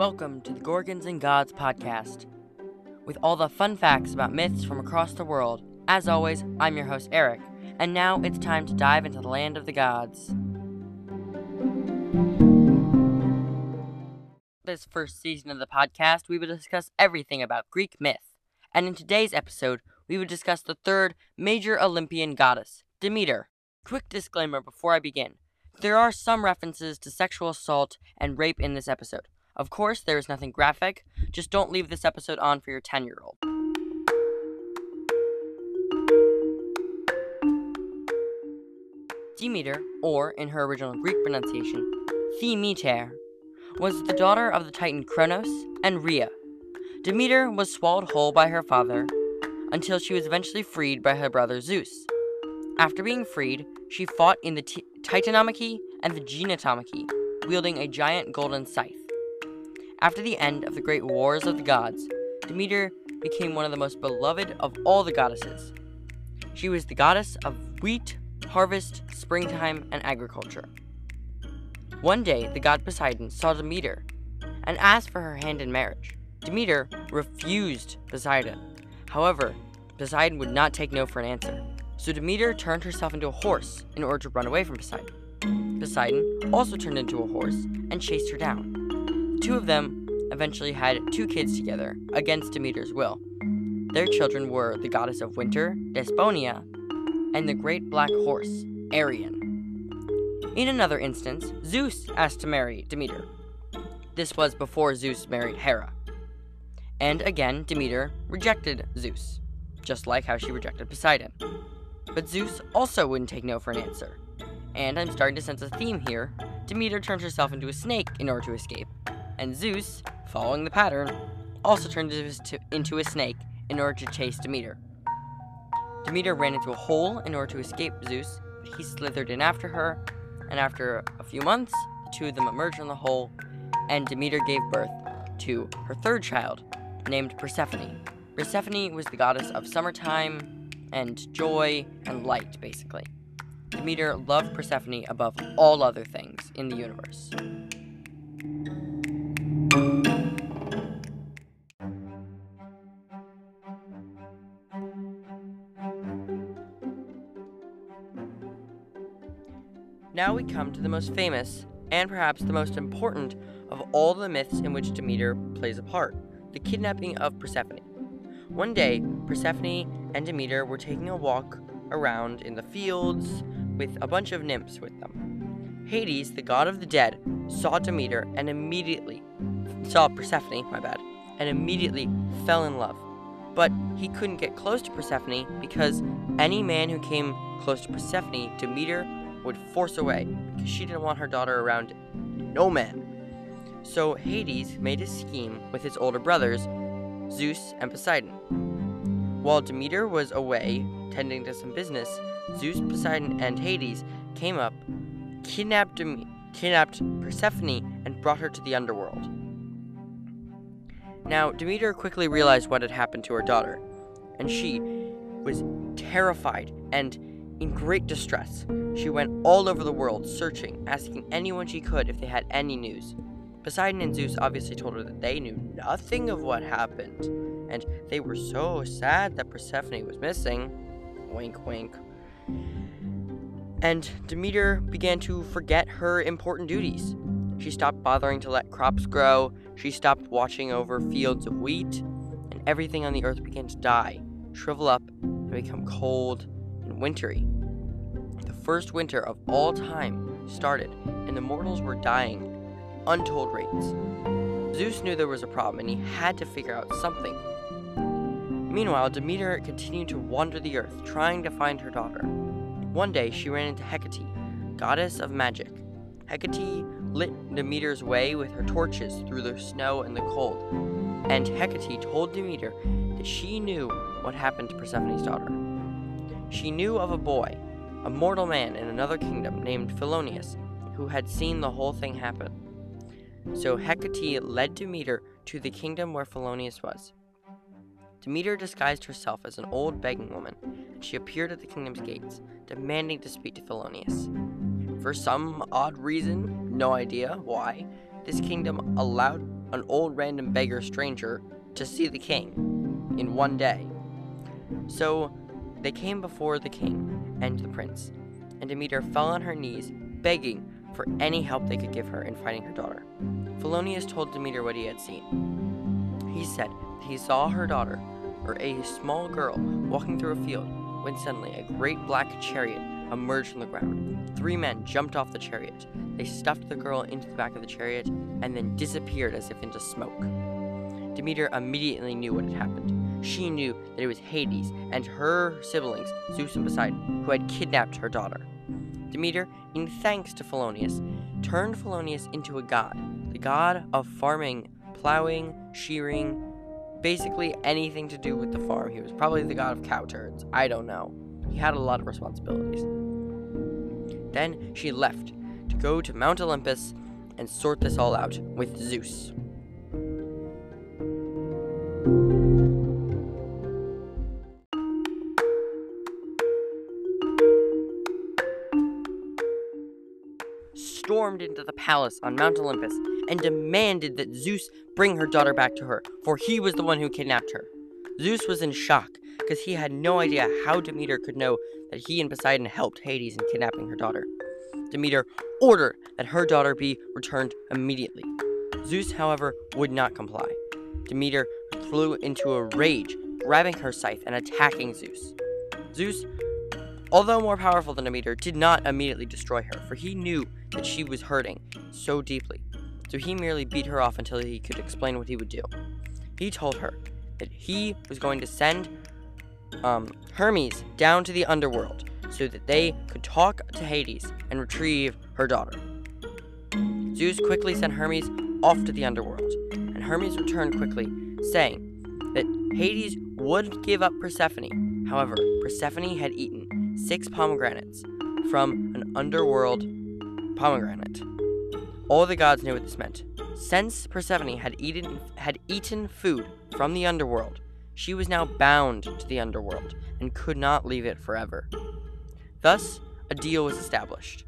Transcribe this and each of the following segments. Welcome to the Gorgons and Gods podcast, with all the fun facts about myths from across the world. As always, I'm your host, Eric, and now it's time to dive into the land of the gods. This first season of the podcast, we will discuss everything about Greek myth, and in today's episode, we will discuss the third major Olympian goddess, Demeter. Quick disclaimer before I begin. There are some references to sexual assault and rape in this episode. Of course, there is nothing graphic. Just don't leave this episode on for your 10-year-old. Demeter, or in her original Greek pronunciation, Themeter, was the daughter of the titan Kronos and Rhea. Demeter was swallowed whole by her father until she was eventually freed by her brother Zeus. After being freed, she fought in the Titanomachy and the Gigantomachy, wielding a giant golden scythe. After the end of the great wars of the gods, Demeter became one of the most beloved of all the goddesses. She was the goddess of wheat, harvest, springtime, and agriculture. One day, the god Poseidon saw Demeter and asked for her hand in marriage. Demeter refused Poseidon. However, Poseidon would not take no for an answer, so Demeter turned herself into a horse in order to run away from Poseidon. Poseidon also turned into a horse and chased her down. The two of them eventually had two kids together against Demeter's will. Their children were the goddess of winter, Desponia, and the great black horse, Arian. In another instance, Zeus asked to marry Demeter. This was before Zeus married Hera. And again, Demeter rejected Zeus, just like how she rejected Poseidon. But Zeus also wouldn't take no for an answer. And I'm starting to sense a theme here. Demeter turned herself into a snake in order to escape, and Zeus, following the pattern, also turned into a snake in order to chase Demeter. Demeter ran into a hole in order to escape Zeus, but he slithered in after her, and after a few months, the two of them emerged from the hole, and Demeter gave birth to her third child, named Persephone. Persephone was the goddess of summertime and joy and light, basically. Demeter loved Persephone above all other things in the universe. Now we come to the most famous, and perhaps the most important, of all the myths in which Demeter plays a part, the kidnapping of Persephone. One day, Persephone and Demeter were taking a walk around in the fields with a bunch of nymphs with them. Hades, the god of the dead, saw Demeter and immediately fell in love. But he couldn't get close to Persephone because any man who came close to Persephone, Demeter would force away, because she didn't want her daughter around no man. So Hades made a scheme with his older brothers, Zeus and Poseidon. While Demeter was away tending to some business, Zeus, Poseidon, and Hades came up, kidnapped Persephone, and brought her to the underworld. Now, Demeter quickly realized what had happened to her daughter, and she was terrified and in great distress. She went all over the world searching, asking anyone she could if they had any news. Poseidon and Zeus obviously told her that they knew nothing of what happened, and they were so sad that Persephone was missing. Wink, wink. And Demeter began to forget her important duties. She stopped bothering to let crops grow, she stopped watching over fields of wheat, and everything on the earth began to die, shrivel up, and become cold and wintry. The first winter of all time started, and the mortals were dying at untold rates. Zeus knew there was a problem, and he had to figure out something. Meanwhile, Demeter continued to wander the earth, trying to find her daughter. One day, she ran into Hecate, goddess of magic. Hecate lit Demeter's way with her torches through the snow and the cold, and Hecate told Demeter that she knew what happened to Persephone's daughter. She knew of a boy, a mortal man in another kingdom named Philonius, who had seen the whole thing happen. So Hecate led Demeter to the kingdom where Philonius was. Demeter disguised herself as an old begging woman, and she appeared at the kingdom's gates, demanding to speak to Philonius. For some odd reason, no idea why, this kingdom allowed an old random beggar stranger, to see the king in one day. So they came before the king and the prince, and Demeter fell on her knees, begging for any help they could give her in finding her daughter. Philonius told Demeter what he had seen. He said that he saw her daughter, or a small girl, walking through a field, when suddenly a great black chariot emerged from the ground. 3 men jumped off the chariot. They stuffed the girl into the back of the chariot and then disappeared as if into smoke. Demeter immediately knew what had happened. She knew that it was Hades and her siblings, Zeus and Poseidon, who had kidnapped her daughter. Demeter, in thanks to Philonius, turned Philonius into a god, the god of farming, plowing, shearing, basically anything to do with the farm. He was probably the god of cow turds. I don't know. He had a lot of responsibilities. Then she left to go to Mount Olympus and sort this all out with Zeus. Stormed into the palace on Mount Olympus and demanded that Zeus bring her daughter back to her, for he was the one who kidnapped her. Zeus was in shock, because he had no idea how Demeter could know that he and Poseidon helped Hades in kidnapping her daughter. Demeter ordered that her daughter be returned immediately. Zeus, however, would not comply. Demeter flew into a rage, grabbing her scythe and attacking Zeus. Zeus, although more powerful than Demeter, did not immediately destroy her, for he knew that she was hurting so deeply, so he merely beat her off until he could explain what he would do. He told her that he was going to send Hermes down to the underworld so that they could talk to Hades and retrieve her daughter. Zeus quickly sent Hermes off to the underworld, and Hermes returned quickly, saying that Hades would give up Persephone. However, Persephone had eaten 6 pomegranates from an underworld pomegranate. All the gods knew what this meant. Since Persephone had eaten food from the underworld, she was now bound to the underworld and could not leave it forever. Thus, a deal was established.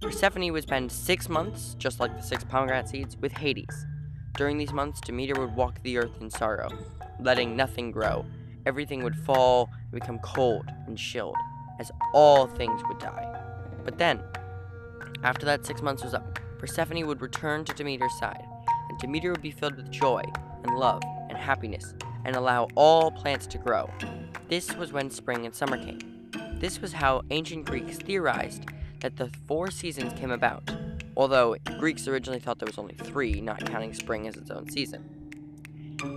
Persephone would spend 6 months, just like the 6 pomegranate seeds, with Hades. During these months, Demeter would walk the earth in sorrow, letting nothing grow. Everything would fall and become cold and chilled, as all things would die. But then, after that 6 months was up, Persephone would return to Demeter's side, and Demeter would be filled with joy and love and happiness, and allow all plants to grow. This was when spring and summer came. This was how ancient Greeks theorized that the 4 seasons came about, although Greeks originally thought there was only 3, not counting spring as its own season.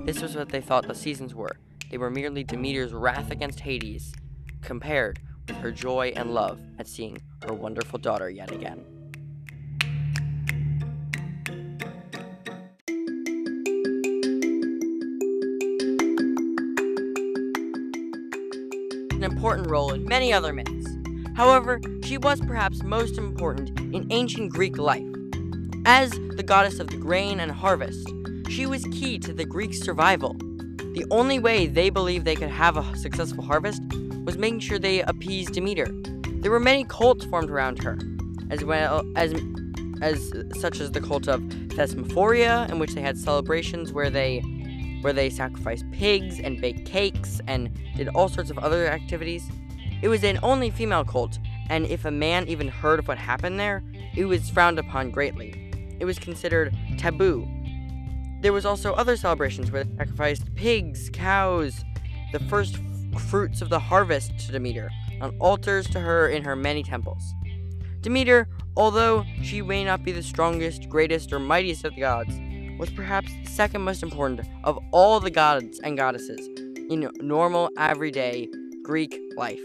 This was what they thought the seasons were. They were merely Demeter's wrath against Hades, compared with her joy and love at seeing her wonderful daughter yet again. An important role in many other myths. However, she was perhaps most important in ancient Greek life. As the goddess of the grain and harvest, she was key to the Greeks' survival. The only way they believed they could have a successful harvest was making sure they appeased Demeter. There were many cults formed around her, as well as such as the cult of Thesmophoria, in which they had celebrations where they sacrificed pigs and baked cakes and did all sorts of other activities. It was an only female cult, and if a man even heard of what happened there, it was frowned upon greatly. It was considered taboo. There was also other celebrations where they sacrificed pigs, cows, the first fruits of the harvest to Demeter, on altars to her in her many temples. Demeter, although she may not be the strongest, greatest, or mightiest of the gods, was perhaps the second most important of all the gods and goddesses in normal, everyday Greek life.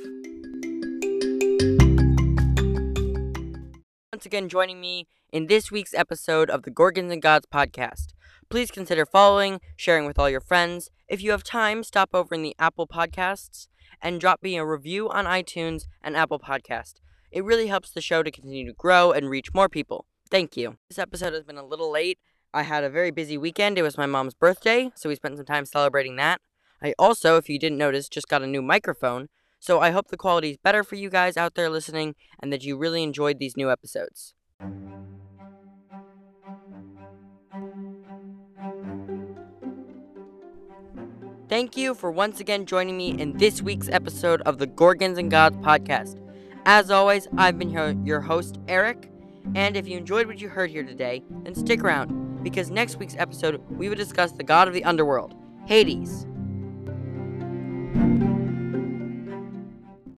Once again, joining me in this week's episode of the Gorgons and Gods podcast. Please consider following, sharing with all your friends. If you have time, stop over in the Apple Podcasts and drop me a review on iTunes and Apple Podcast. It really helps the show to continue to grow and reach more people. Thank you. This episode has been a little late. I had a very busy weekend. It was my mom's birthday, so we spent some time celebrating that. I also, if you didn't notice, just got a new microphone, so I hope the quality is better for you guys out there listening and that you really enjoyed these new episodes. Thank you for once again joining me in this week's episode of the Gorgons and Gods podcast. As always, I've been your host, Eric, and if you enjoyed what you heard here today, then stick around, because next week's episode, we will discuss the god of the underworld, Hades.